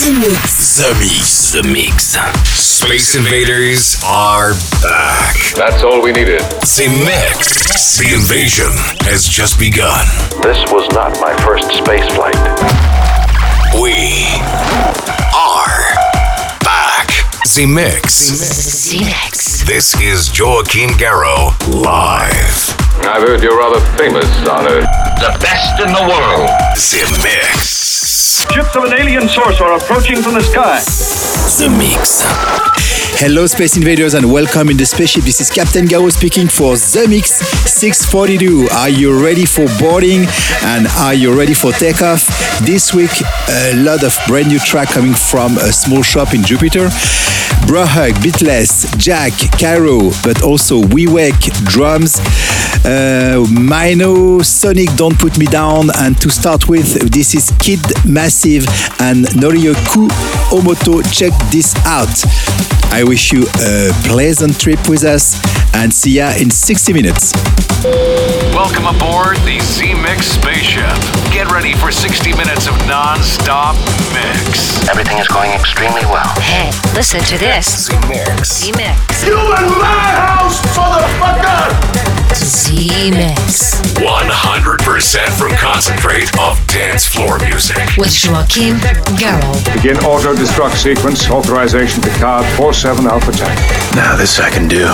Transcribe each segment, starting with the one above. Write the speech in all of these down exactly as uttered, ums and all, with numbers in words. Zemix. Zemix. Zemix. Space Invaders are back. That's all we needed. Zemix. The invasion has just begun. This was not my first space flight. We are back. Zemix. Zemix. This is Joachim Garraud live. I've heard you're rather famous, Zahler. The best in the world. Zemix. Ships of an alien source are approaching from the sky. Zemix. Hello, Space Invaders, and welcome in the spaceship. This is Captain Garraud speaking for Zemix six forty-two. Are you ready for boarding? And are you ready for takeoff? This week, a lot of brand new track coming from a small shop in Jupiter. Brahug, Beatless, Jack, Cairo, but also WeWake, drums, uh, Mino Sonic, Don't Put Me Down, and to start with, this is Kid Massive and Noriyoku Omoto. Check this out. I wish you a pleasant trip with us and see ya in sixty minutes. Welcome aboard the Zemix spaceship. Get ready for sixty minutes of non-stop mix. Everything is going extremely well. Hey, listen to this. Zemix. Zemix. You in my house, motherfucker! Zemix. one hundred percent from concentrate of dance floor music. With Joachim Garraud. Begin auto-destruct sequence. Authorization to card four seven Alpha Tank. Now this I can do.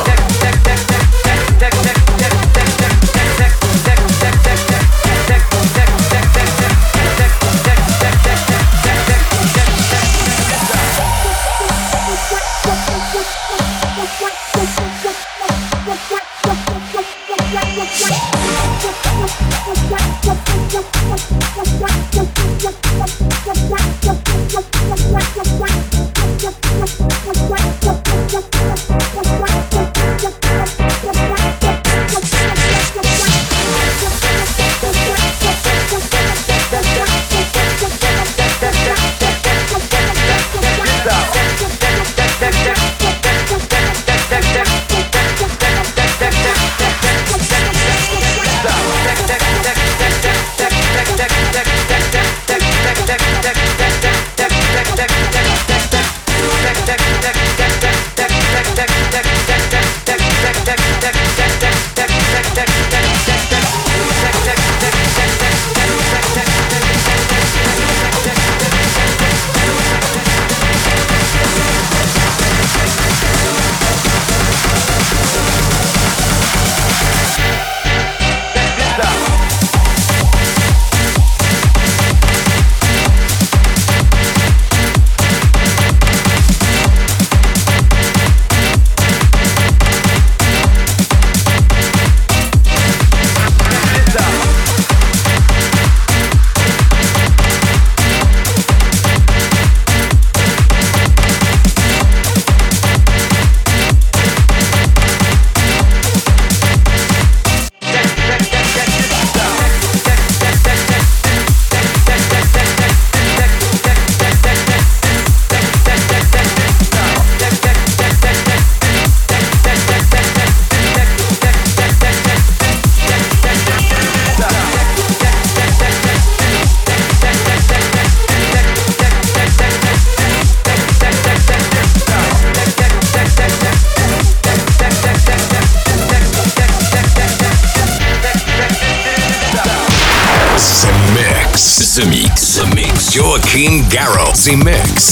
Joachim Garraud. Zemix.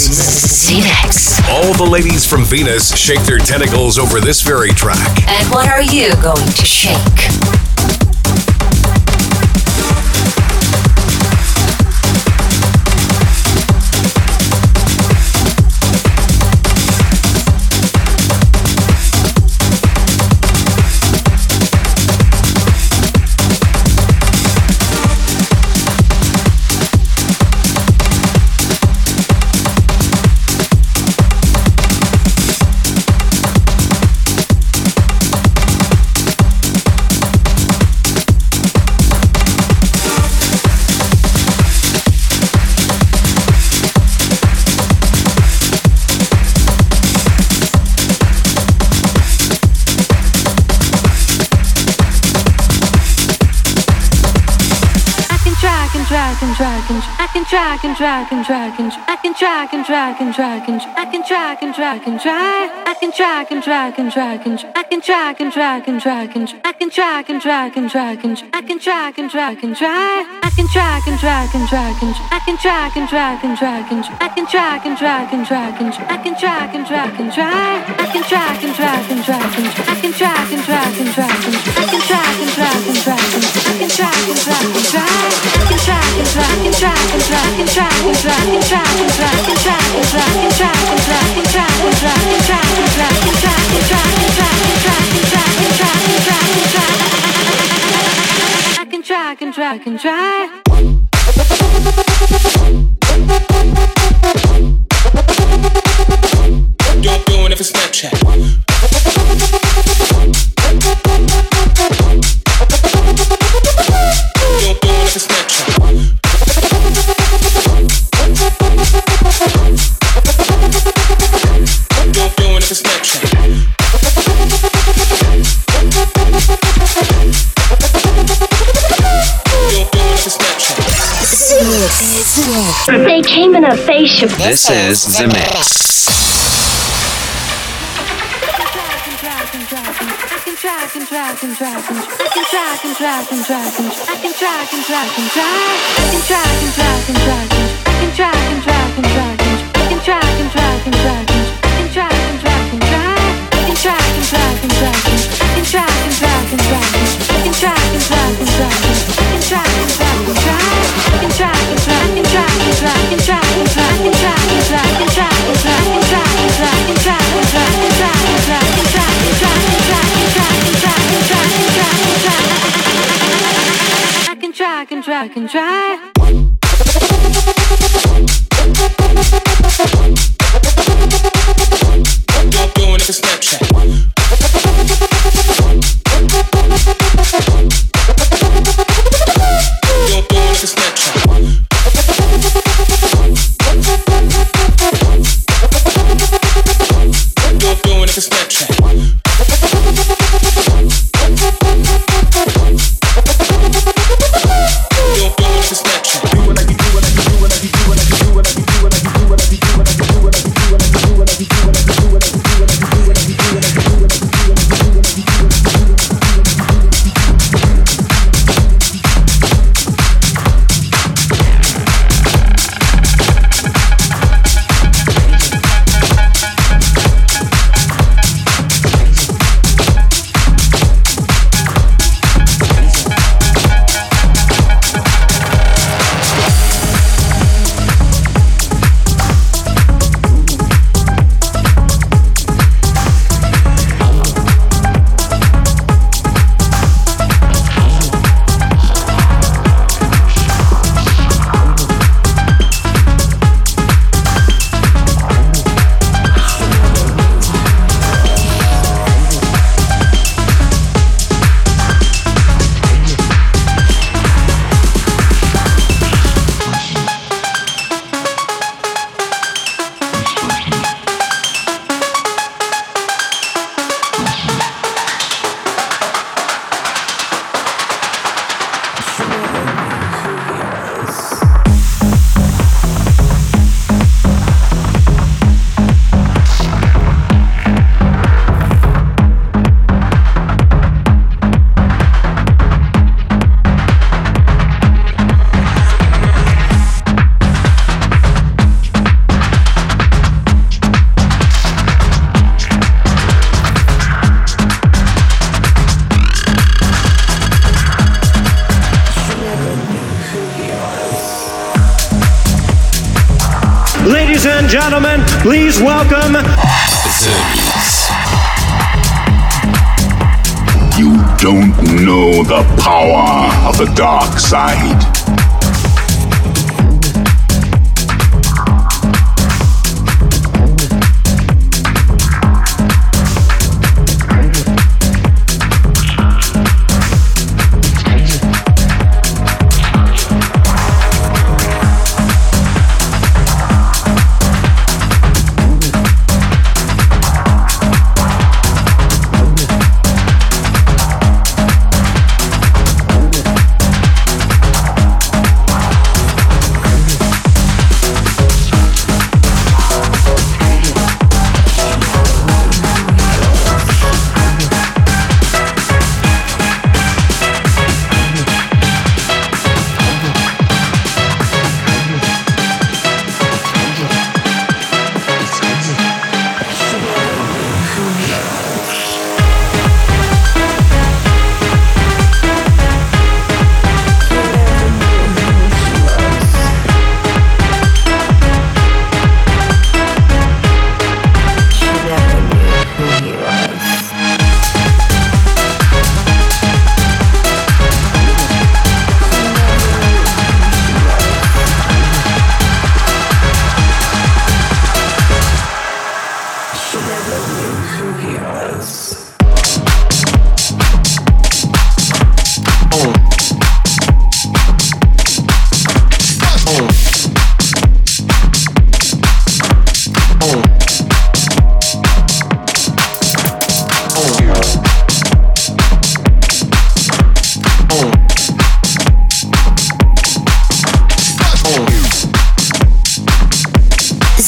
Zemix. All the ladies from Venus shake their tentacles over this very track. And what are you going to shake? Dragons. can track and track and track and I can track and track and track and I can track and track and track I can track and track and track and I can track and track and track and I can track and track and track and I can track and track and track I can track and track and track and I can track and track and track and I can track and track and track and I can track and track and track I can track and track and track and I can track and track and track and I can track and track and track and I can track and track and track I can track and track and track and track and track and track and track and track and track and track and track and track and track and track and track and track and track and track and track and track and track and track and track and track I can track and track and track. You're doing it for Snapchat. They came in a fashion. This is Zemix. I can track and track and I can track and track and track and I can track and track and track I can track and track and track and I can track and track and track and I can track and track and track and I can track and track and track I can track and track and track and I can track and track and track and I can track and track and track and I can track and track and track I can track and track and track and track and track and track and track and track and track and track and track and track and track and track and track and track and track and track and track and track and track and track and track and track I can track and track and track. You're doing it for Snapchat. You're doing it for Snapchat. Gentlemen, please welcome Zemix. You don't know the power of the dark side.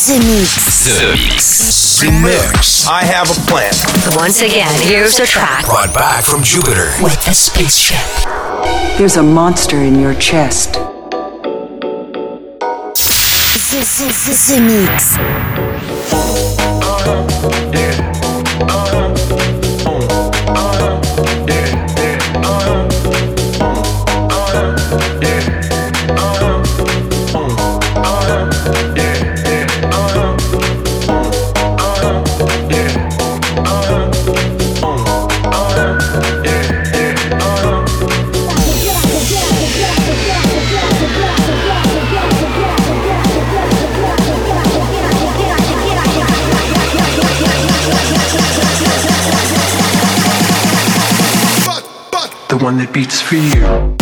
Zemix. Zemix. Zemix. I have a plan. Once again, here's a track brought back from Jupiter with a spaceship. There's a monster in your chest. Zemix. Uh, yeah. The one that beats for you.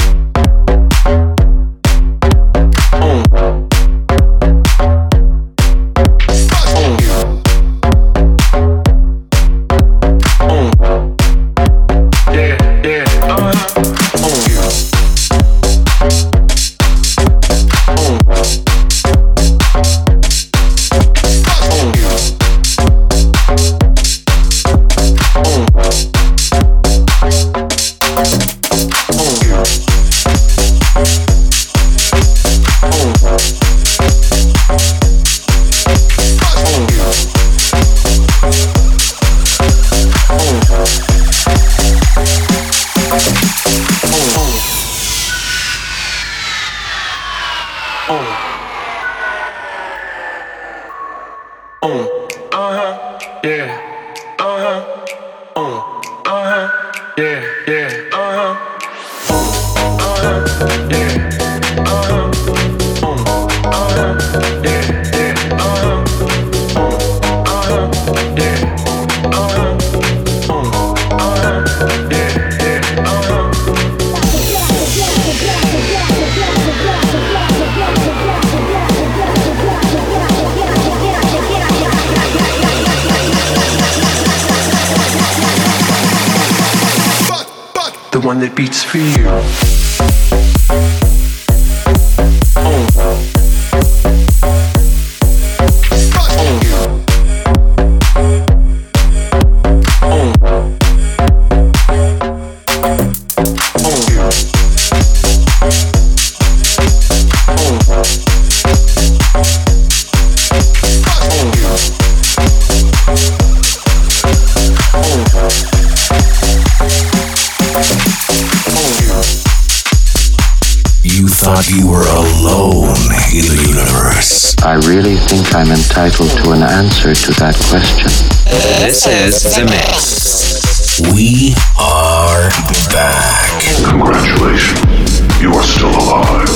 One that beats for you. You were alone in the universe. I really think I'm entitled to an answer to that question. This is Zemix. We are back. Congratulations. You are still alive.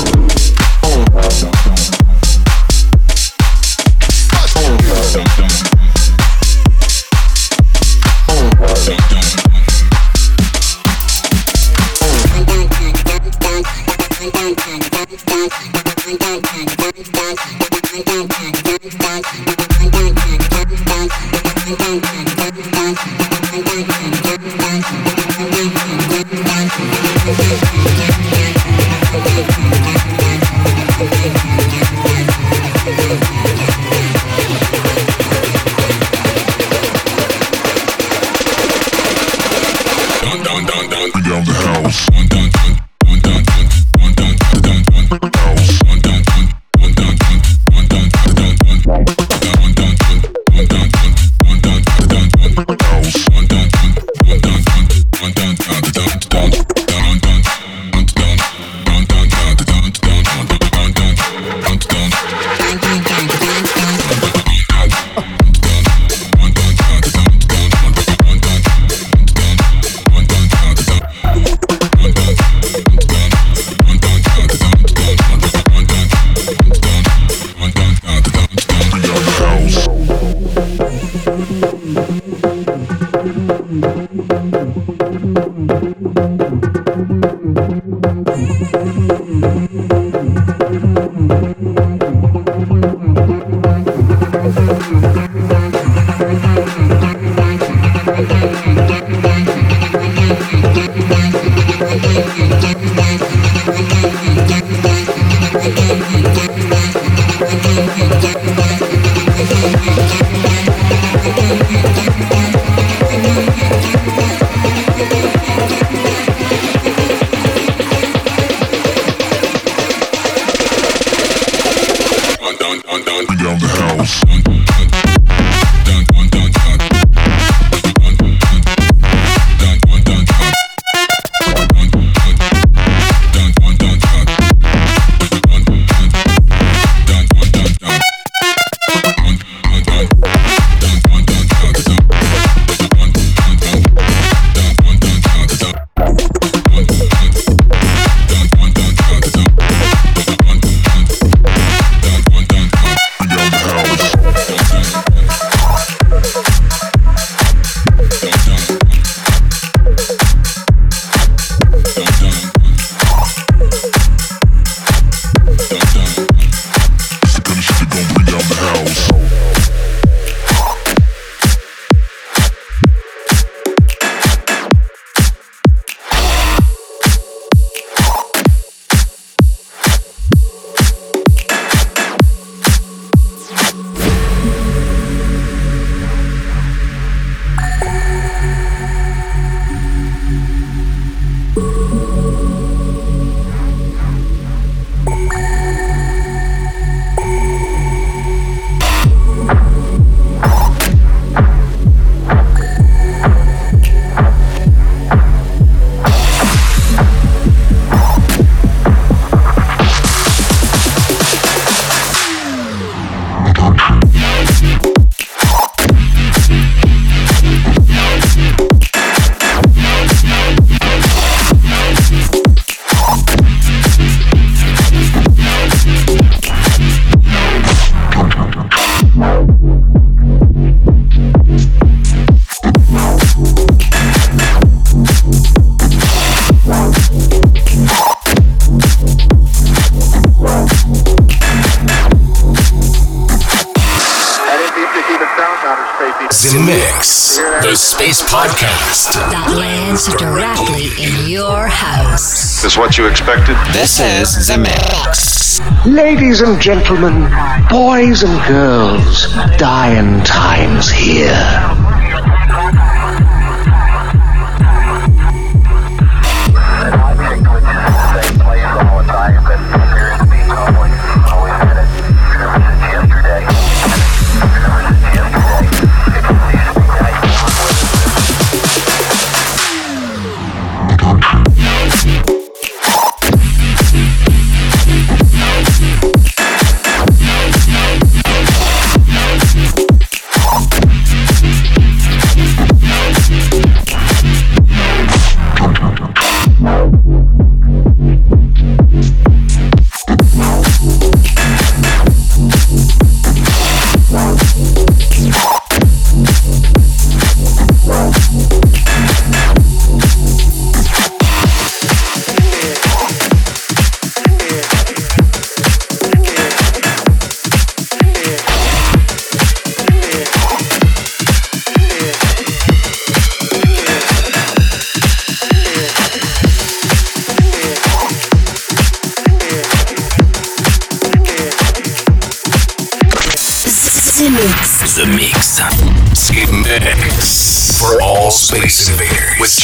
What you expected? This is Zemix. Ladies and gentlemen, boys and girls, dying times here.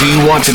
Do you want to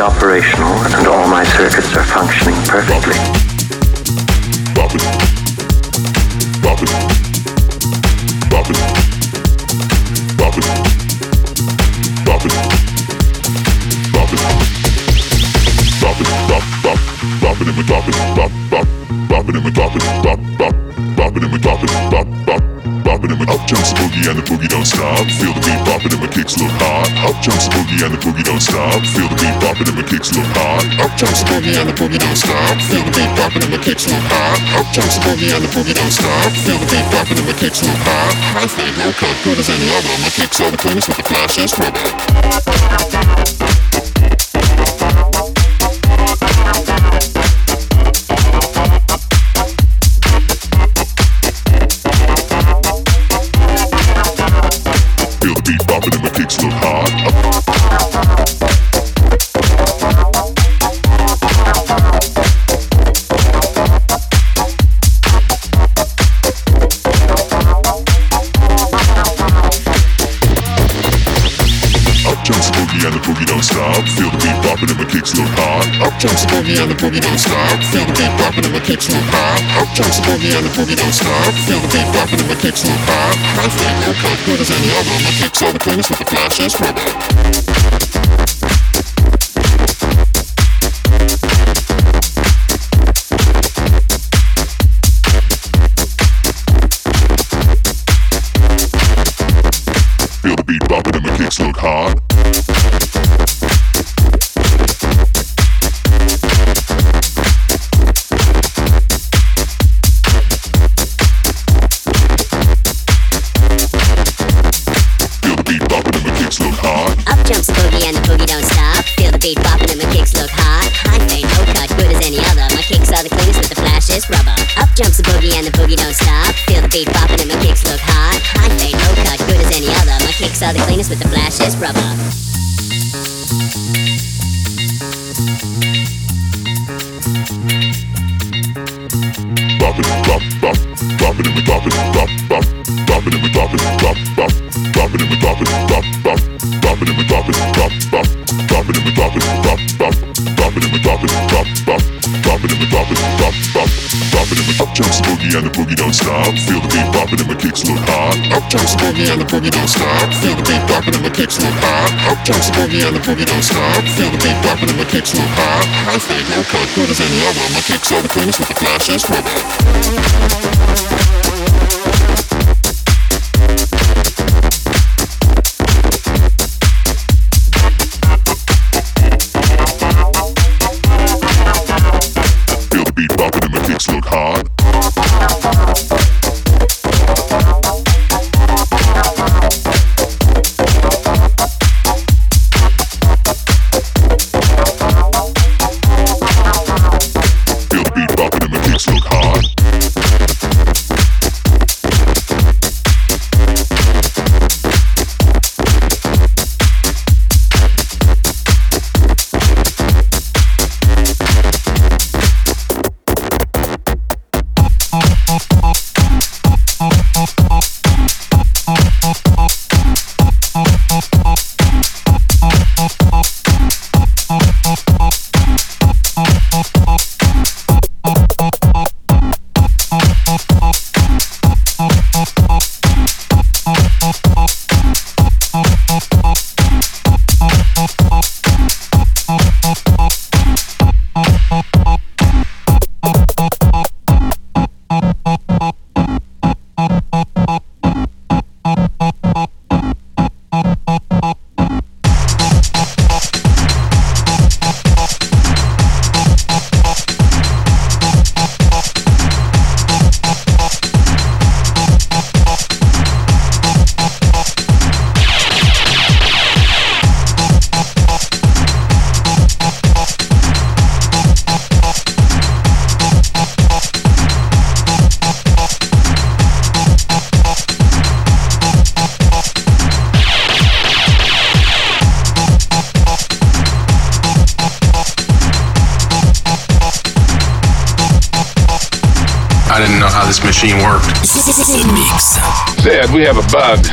Operational and all my circuits are functioning perfectly. Bop it. Bop it. Bop it. Bop it. Bop it. Bop it. Bop it. Bop bop. Bop it and we bop it. Bop bop. Bop it and we bop it. Bop bop. Bop it and we bop it. Bop bop. Bop it and we up jumps the boogie and the boogie don't stop. Feel the beat bop it and my kicks look hot. Up jumps the boogie and the boogie don't stop. Feel the beat bop it and my kicks look hot. Up jumps the boogie and the boogie don't stop. Feel the beat bop it and my kicks look hot. Up jumps the boogie and the boogie don't stop. Feel the beat bop it and my kicks look hot. I stay low cut, good as any other. My kicks are the cleanest with the flashiest rubber. And the boogie don't stop. Feel the beat popping and my kicks look hot. Up jumps the boogie and the boogie don't stop. Feel the beat popping and my kicks look hot. I think look how good as any other. My kicks are the cleanest with the flashiest rubber. And the boogie don't stop. Feel the beat popping and my kicks look hot. Up jumps the boogie and the boogie don't stop. Feel the beat popping and my kicks look hot. I stay low cut, good as any other. My kicks are the cleanest with the flashiest rubber. this machine worked. Zemix. Zed, we have a bug.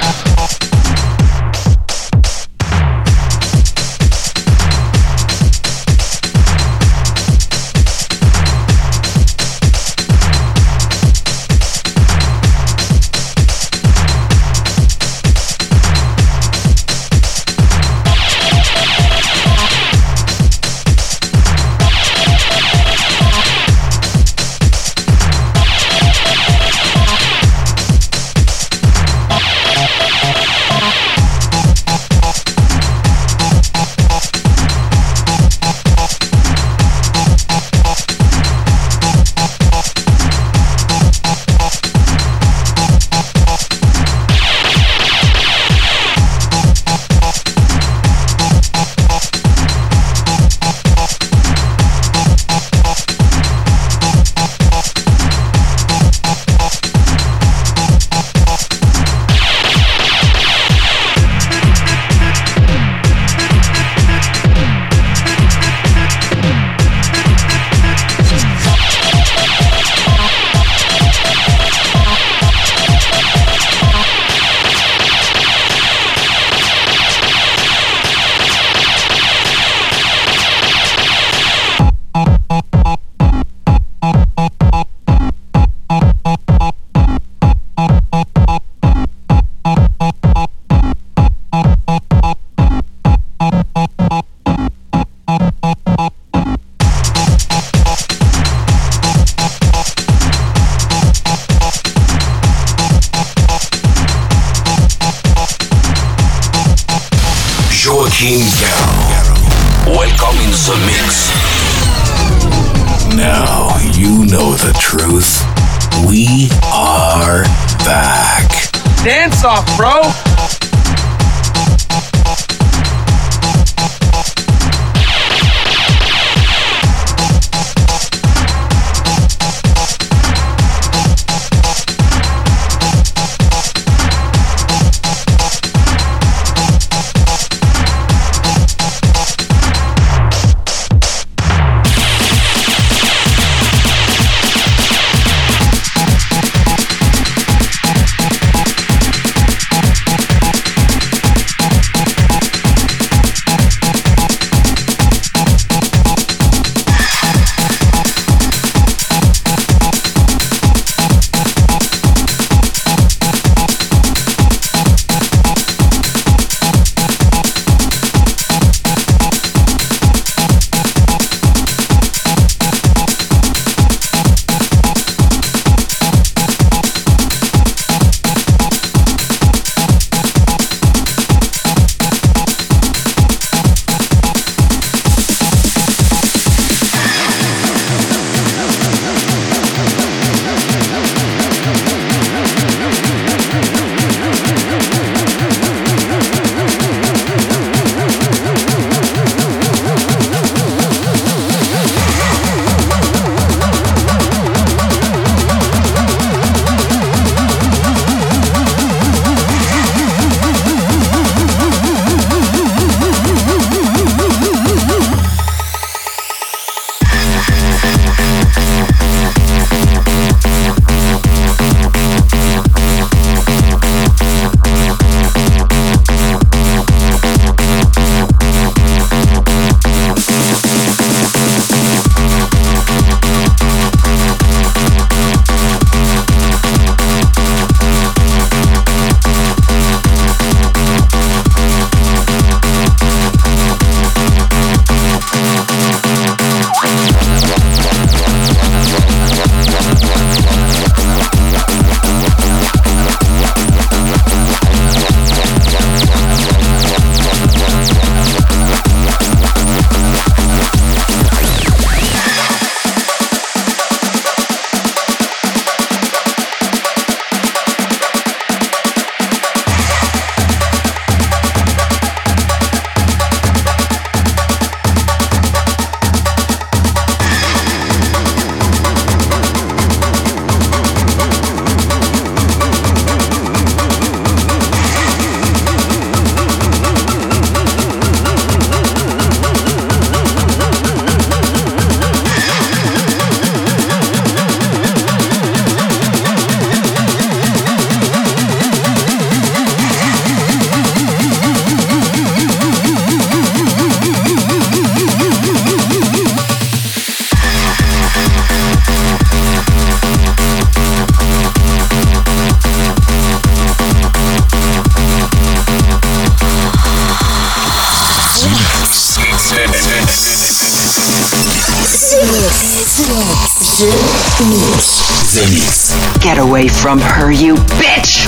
Zemix. Get away from her, you bitch!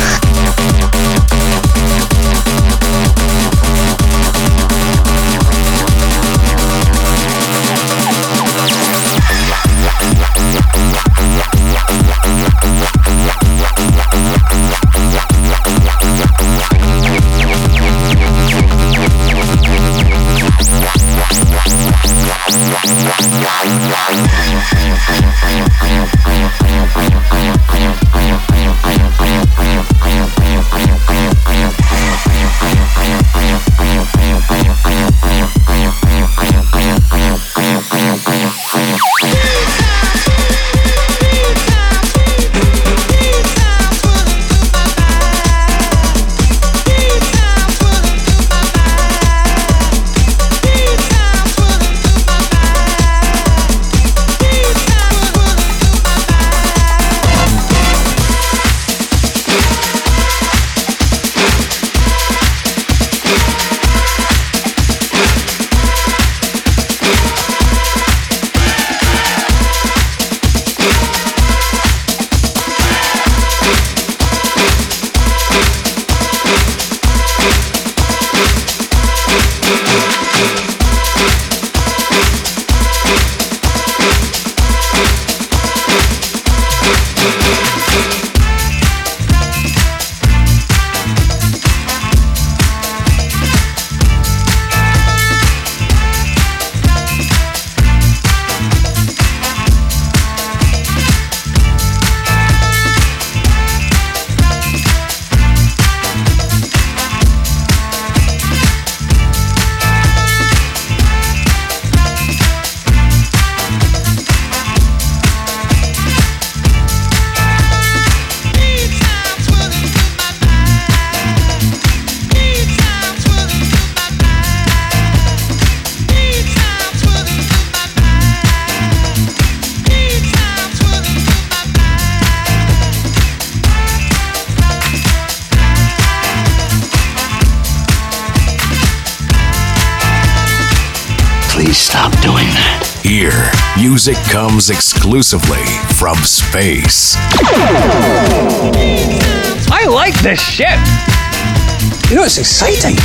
Music comes exclusively from space. I like this shit. You know, it's exciting.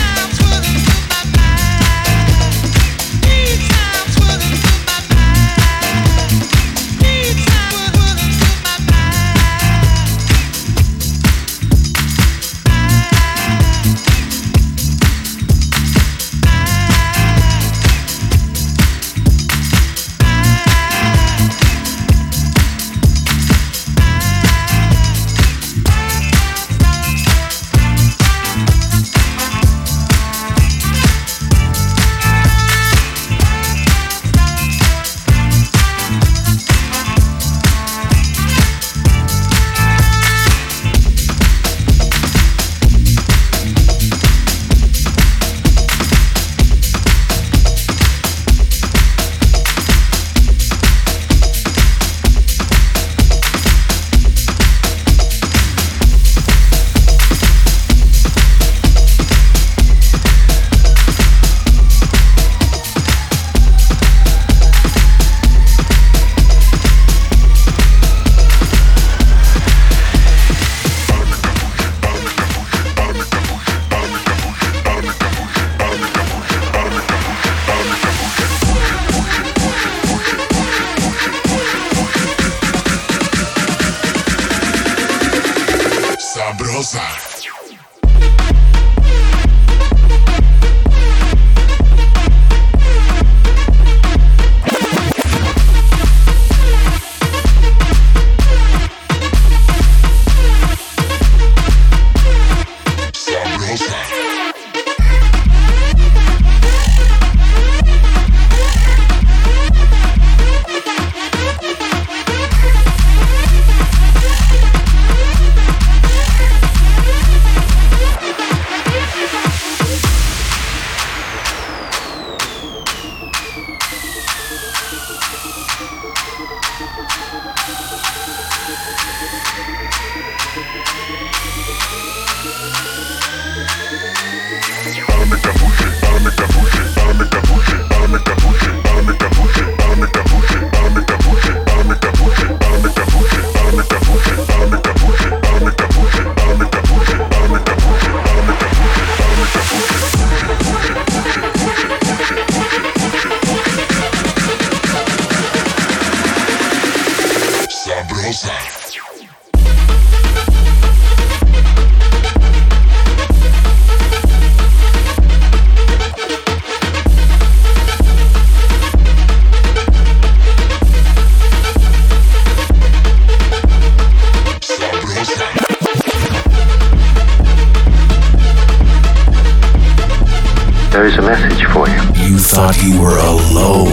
there is a message for you. You thought you were alone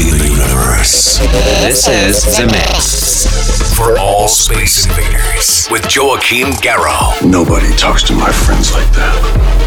in the universe. This is Zemix. For all Space Invaders with Joachim Garraud. Nobody talks to my friends like that.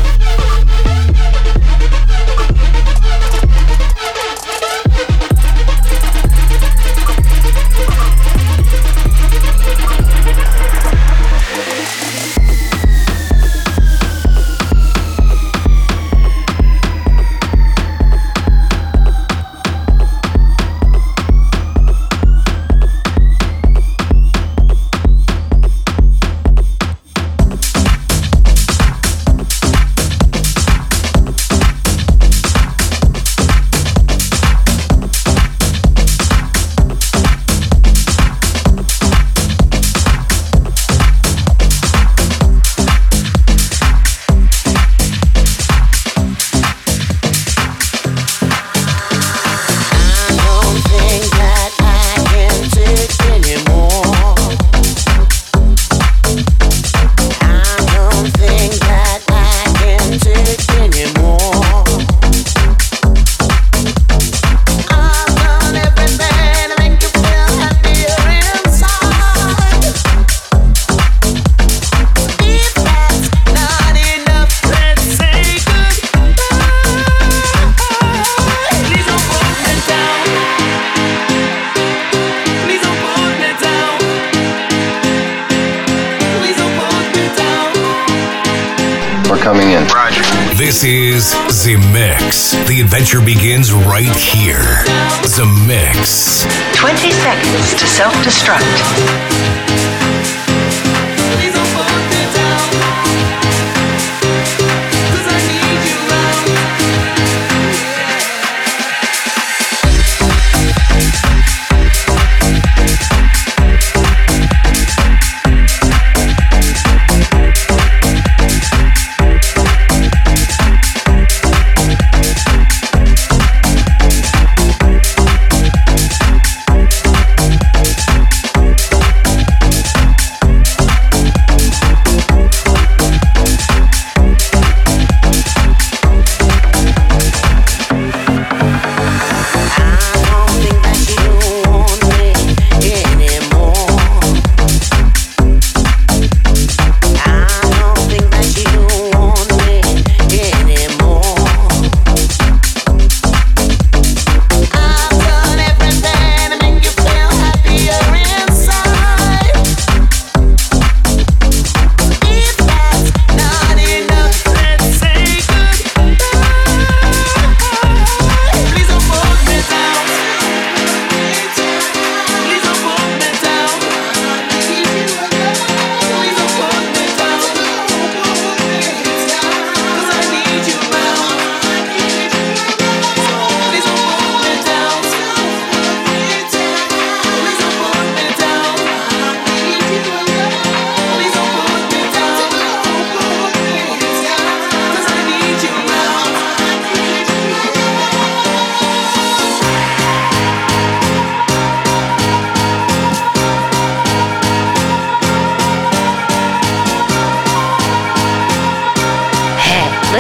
This is Zemix. The adventure begins right here. Zemix. twenty seconds to self-destruct.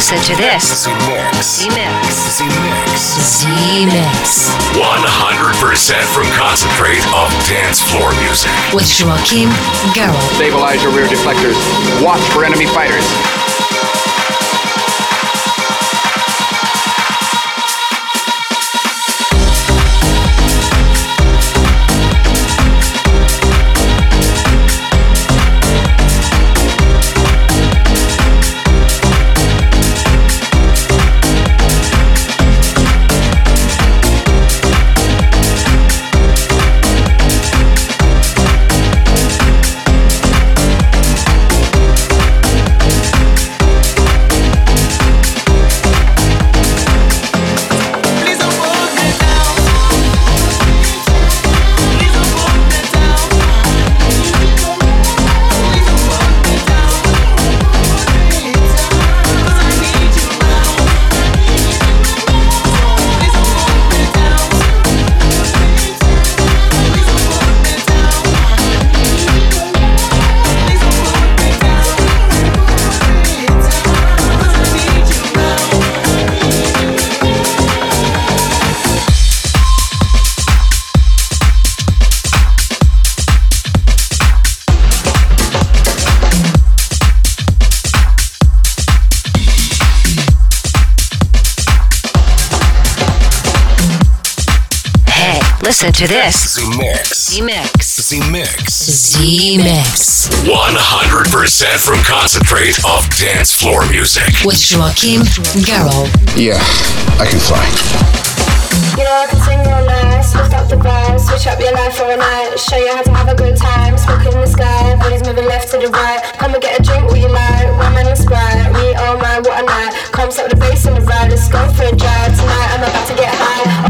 Listen to this. Zemix. Zemix. Zemix. Zemix. one hundred percent from concentrate of dance floor music. With Joachim Garraud. Stabilize your rear deflectors. Watch for enemy fighters. listen to this. Zemix. Zemix. Zemix. Zemix. one hundred percent from concentrate of dance floor music. With Joachim Garraud. Yeah, I can fly. You know, I can sing all night, lift up the bar, switch up your life for a night, show you how to have a good time, smoke in the sky, bodies moving left to the right, come and get a drink, what you like, one man is bright, me, oh my, what a night, come set with the bass on the ride, let's go for a drive, tonight I'm about to get high.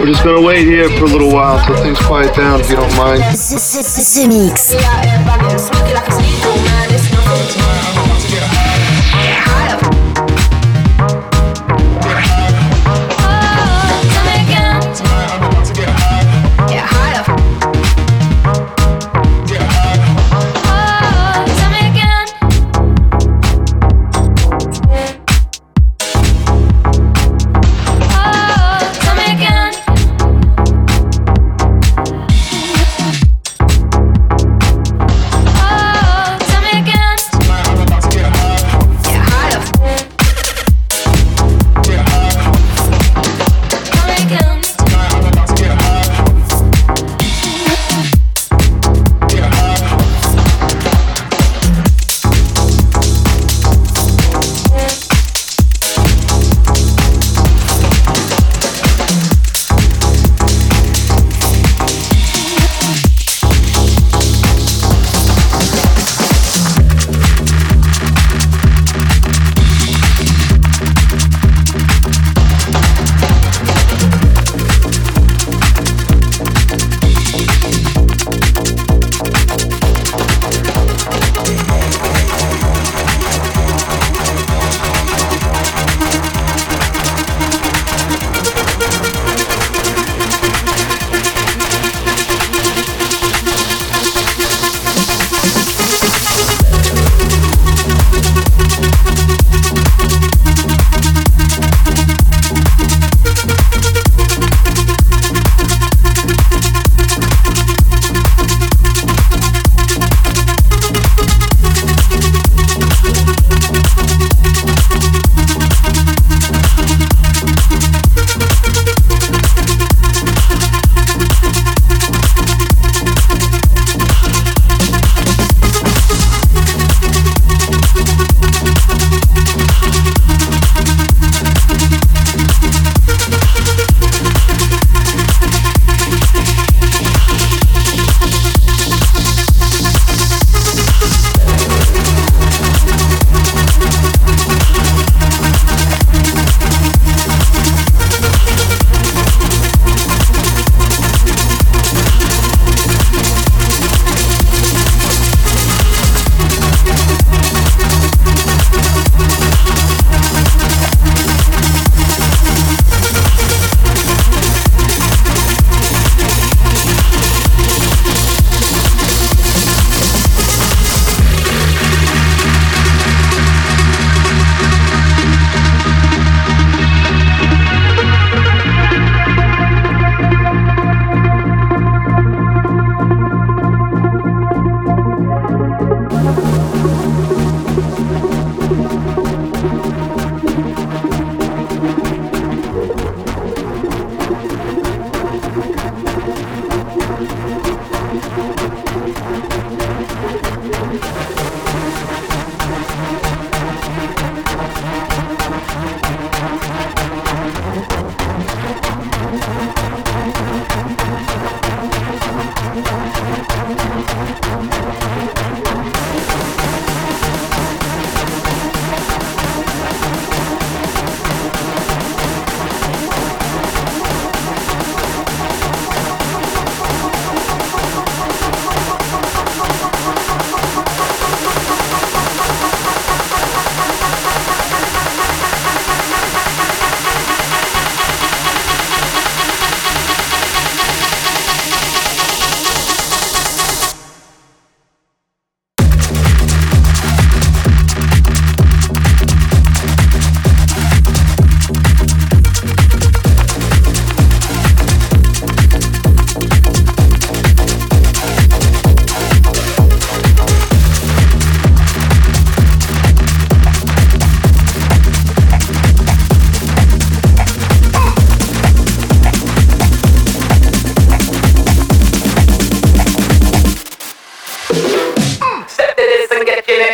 We're just gonna wait here for a little while till things quiet down, if you don't mind. Zemix.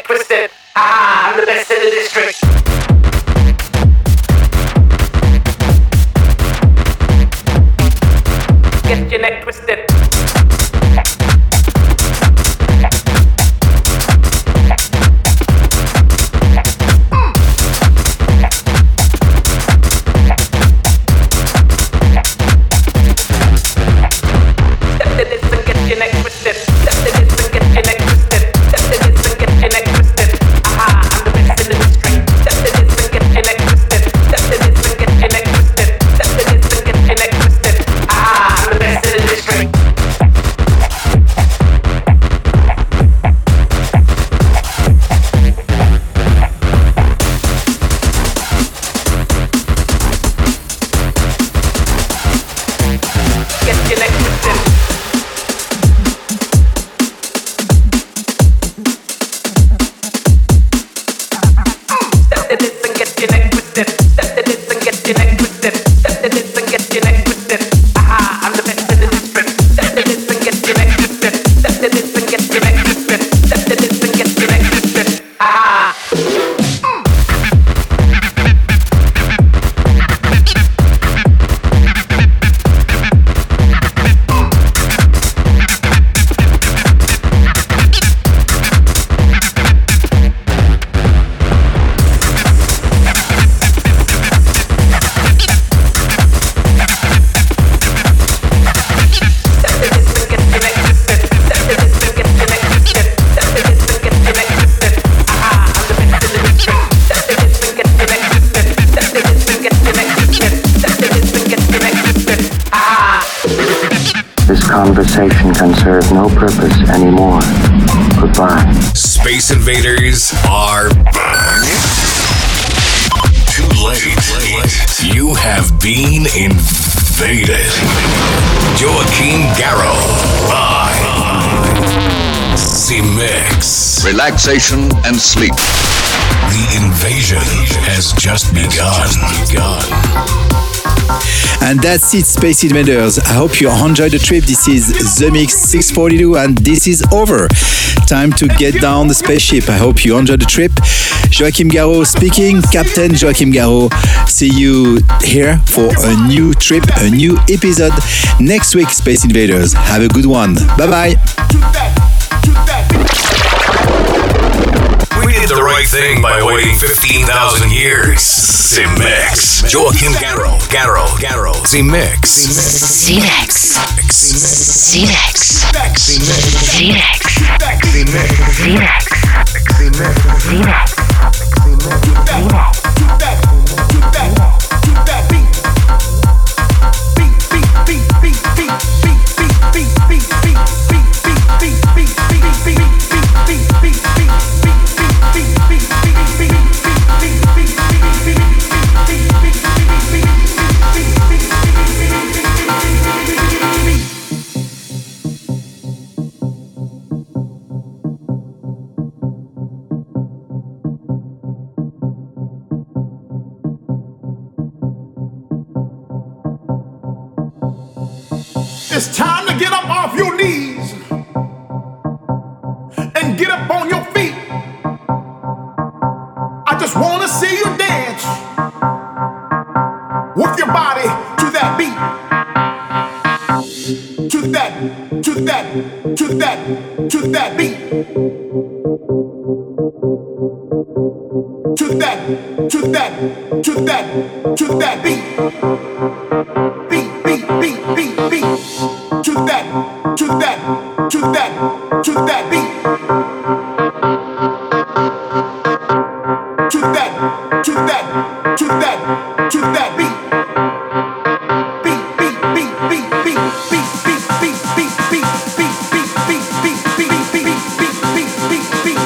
get twisted. Ah, I'm the best in the district. Get your neck twisted. Relaxation and sleep. The invasion has just begun. And that's it, Space Invaders. I hope you enjoyed the trip. This is Zemix six forty-two and this is over. Time to get down the spaceship. I hope you enjoyed the trip. Joachim Garraud speaking, Captain Joachim Garraud. See you here for a new trip, a new episode. Next week, Space Invaders. Have a good one. Bye-bye. The right thing by waiting fifteen thousand years. Zemix. Joachim Garraud. Garraud. Garraud. Zemix. Zemix. Zemix. Zemix. It's time to get up off your knees and get up on your feet. I just want to see you dance with your body to that beat. To that, to that, to that, to that beat. To that, to that, to that, to that beat. Beat, beat, beat, beat. To that, to that, to that, to that beat. To that, to that, to that, to that beat. Beat, beat, beat, beat, beat, beat, beat, beat, beat, beat, beat, beat, beat, beat, beat, beat, beat, beat, beat, beat, beat.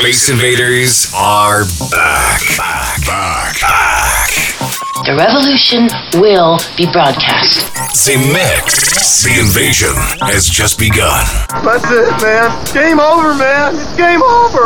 Space Invaders are back, back, back, back. The revolution will be broadcast. Zemix, the invasion has just begun. That's it, man. Game over, man. It's game over.